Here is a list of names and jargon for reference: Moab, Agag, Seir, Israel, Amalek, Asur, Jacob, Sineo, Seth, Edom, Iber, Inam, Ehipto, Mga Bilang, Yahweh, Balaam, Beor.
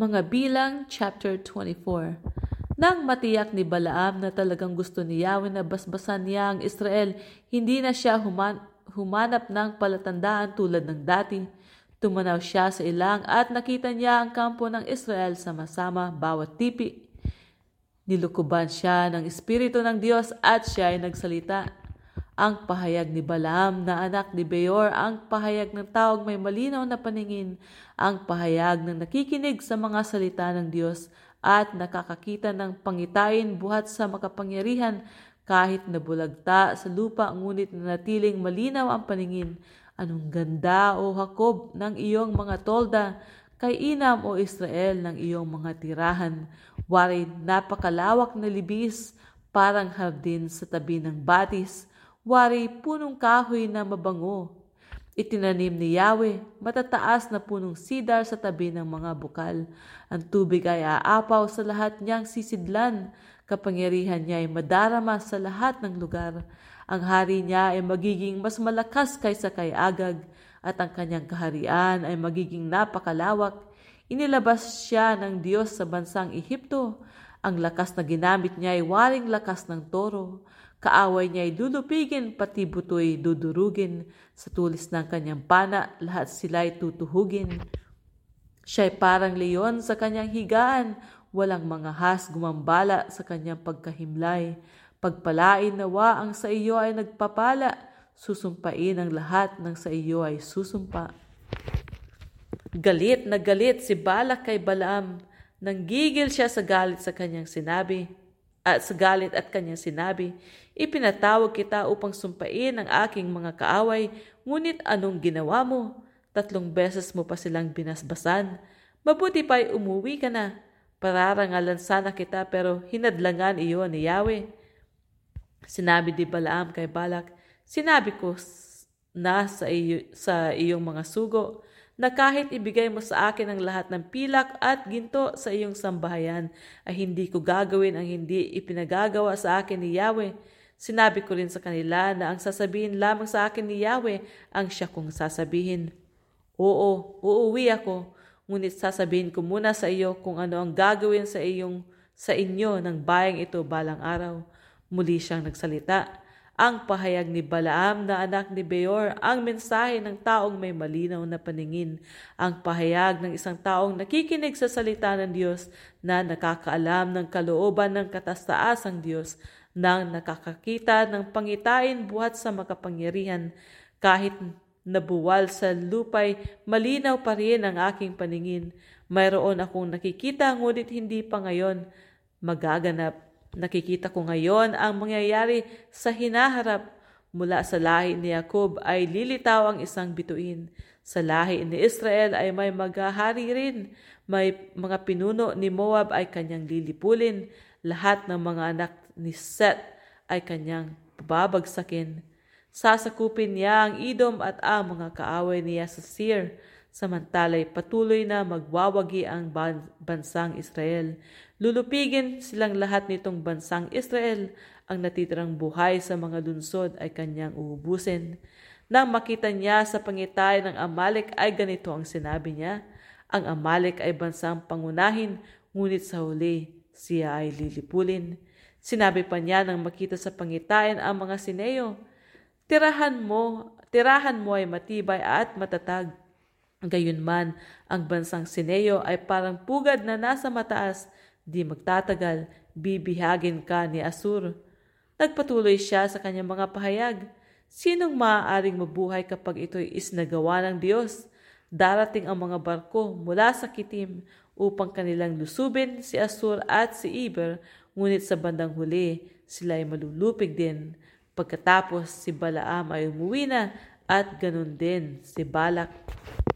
Mga Bilang chapter 24. Nang matiyak ni Balaam na talagang gusto ni Yahweh na basbasan niya ang Israel, hindi na siya humanap ng palatandaan tulad ng dati. Tumanaw siya sa ilang at nakita niya ang kampo ng Israel sama-sama bawat tipi. Nilukuban siya ng Espiritu ng Diyos at siya ay nagsalita. Ang pahayag ni Balaam na anak ni Beor, ang pahayag ng taong may malinaw na paningin, ang pahayag ng nakikinig sa mga salita ng Diyos at nakakakita ng pangitain buhat sa makapangyarihan kahit nabulagta sa lupa ngunit nanatiling malinaw ang paningin. Anong ganda o Jacob ng iyong mga tolda, kay Inam o Israel ng iyong mga tirahan. Waray napakalawak na libis, parang hardin sa tabi ng batis. Wari punong kahoy na mabango. Itinanim ni Yahweh, matataas na punong sidar sa tabi ng mga bukal. Ang tubig ay aapaw sa lahat niyang sisidlan. Kapangyarihan niya ay madarama sa lahat ng lugar. Ang hari niya ay magiging mas malakas kaysa kay Agag, at ang kanyang kaharian ay magiging napakalawak. Inilabas siya ng Diyos sa bansang Ehipto. Ang lakas na ginamit niya ay waring lakas ng toro. Kaaway niya ay dudupigin, pati buto'y dudurugin. Sa tulis ng kanyang pana, lahat sila'y tutuhugin. Siya'y parang leon sa kanyang higaan, walang mangahas gumambala sa kanyang pagkahimlay. Pagpalain nawa ang sa iyo ay nagpapala, susumpain ang lahat ng sa iyo ay susumpa. Galit na galit si Balak kay Balaam, nanggigil siya sa galit sa kanyang sinabi. At sa galit at kanyang sinabi, ipinatawag kita upang sumpain ang aking mga kaaway, ngunit anong ginawa mo? 3 beses mo pa silang binasbasan. Mabuti pa'y umuwi ka na. Pararangalan sana kita pero hinadlangan iyon ni Yahweh. Sinabi ni Balaam kay Balak, sinabi ko na sa iyong mga sugo, na kahit ibigay mo sa akin ang lahat ng pilak at ginto sa iyong sambahayan, ay hindi ko gagawin ang hindi ipinagagawa sa akin ni Yahweh. Sinabi ko rin sa kanila na ang sasabihin lamang sa akin ni Yahweh ang siya kong sasabihin. Oo, uuwi ako, ngunit sasabihin ko muna sa iyo kung ano ang gagawin sa inyo ng bayang ito balang araw. Muli siyang nagsalita. Ang pahayag ni Balaam na anak ni Beor, ang mensahe ng taong may malinaw na paningin, ang pahayag ng isang taong nakikinig sa salita ng Diyos na nakakaalam ng kalooban ng katastaasang Diyos, na nakakakita ng pangitain buhat sa makapangyarihan. Kahit nabuwal sa lupay, malinaw pa rin ang aking paningin. Mayroon akong nakikita ngunit hindi pa ngayon magaganap. Nakikita ko ngayon ang mangyayari sa hinaharap. Mula sa lahi ni Jacob ay lilitaw ang isang bituin. Sa lahi ni Israel ay may maghahari rin. May mga pinuno ni Moab ay kanyang lilipulin. Lahat ng mga anak ni Seth ay kanyang babagsakin. Sasakupin niya ang Edom at ang mga kaaway niya sa Seir. Samantala'y patuloy na magwawagi ang bansang Israel. Lulupigin silang lahat nitong bansang Israel. Ang natitirang buhay sa mga lunsod ay kanyang uubusin. Nang makita niya sa pangitain ng Amalek ay ganito ang sinabi niya. Ang Amalek ay bansang pangunahin, ngunit sa huli siya ay lilipulin. Sinabi pa niya nang makita sa pangitain ang mga Sineo, tirahan mo ay matibay at matatag. Gayunman, ang bansang Sineo ay parang pugad na nasa mataas, di magtatagal, bibihagin ka ni Asur. Nagpatuloy siya sa kanyang mga pahayag. Sinong maaaring mabuhay kapag ito'y isinagawa ng Diyos? Darating ang mga barko mula sa kitim upang kanilang lusubin si Asur at si Iber, ngunit sa bandang huli, sila ay malulupig din. Pagkatapos si Balaam ay umuwi na at ganun din si Balak.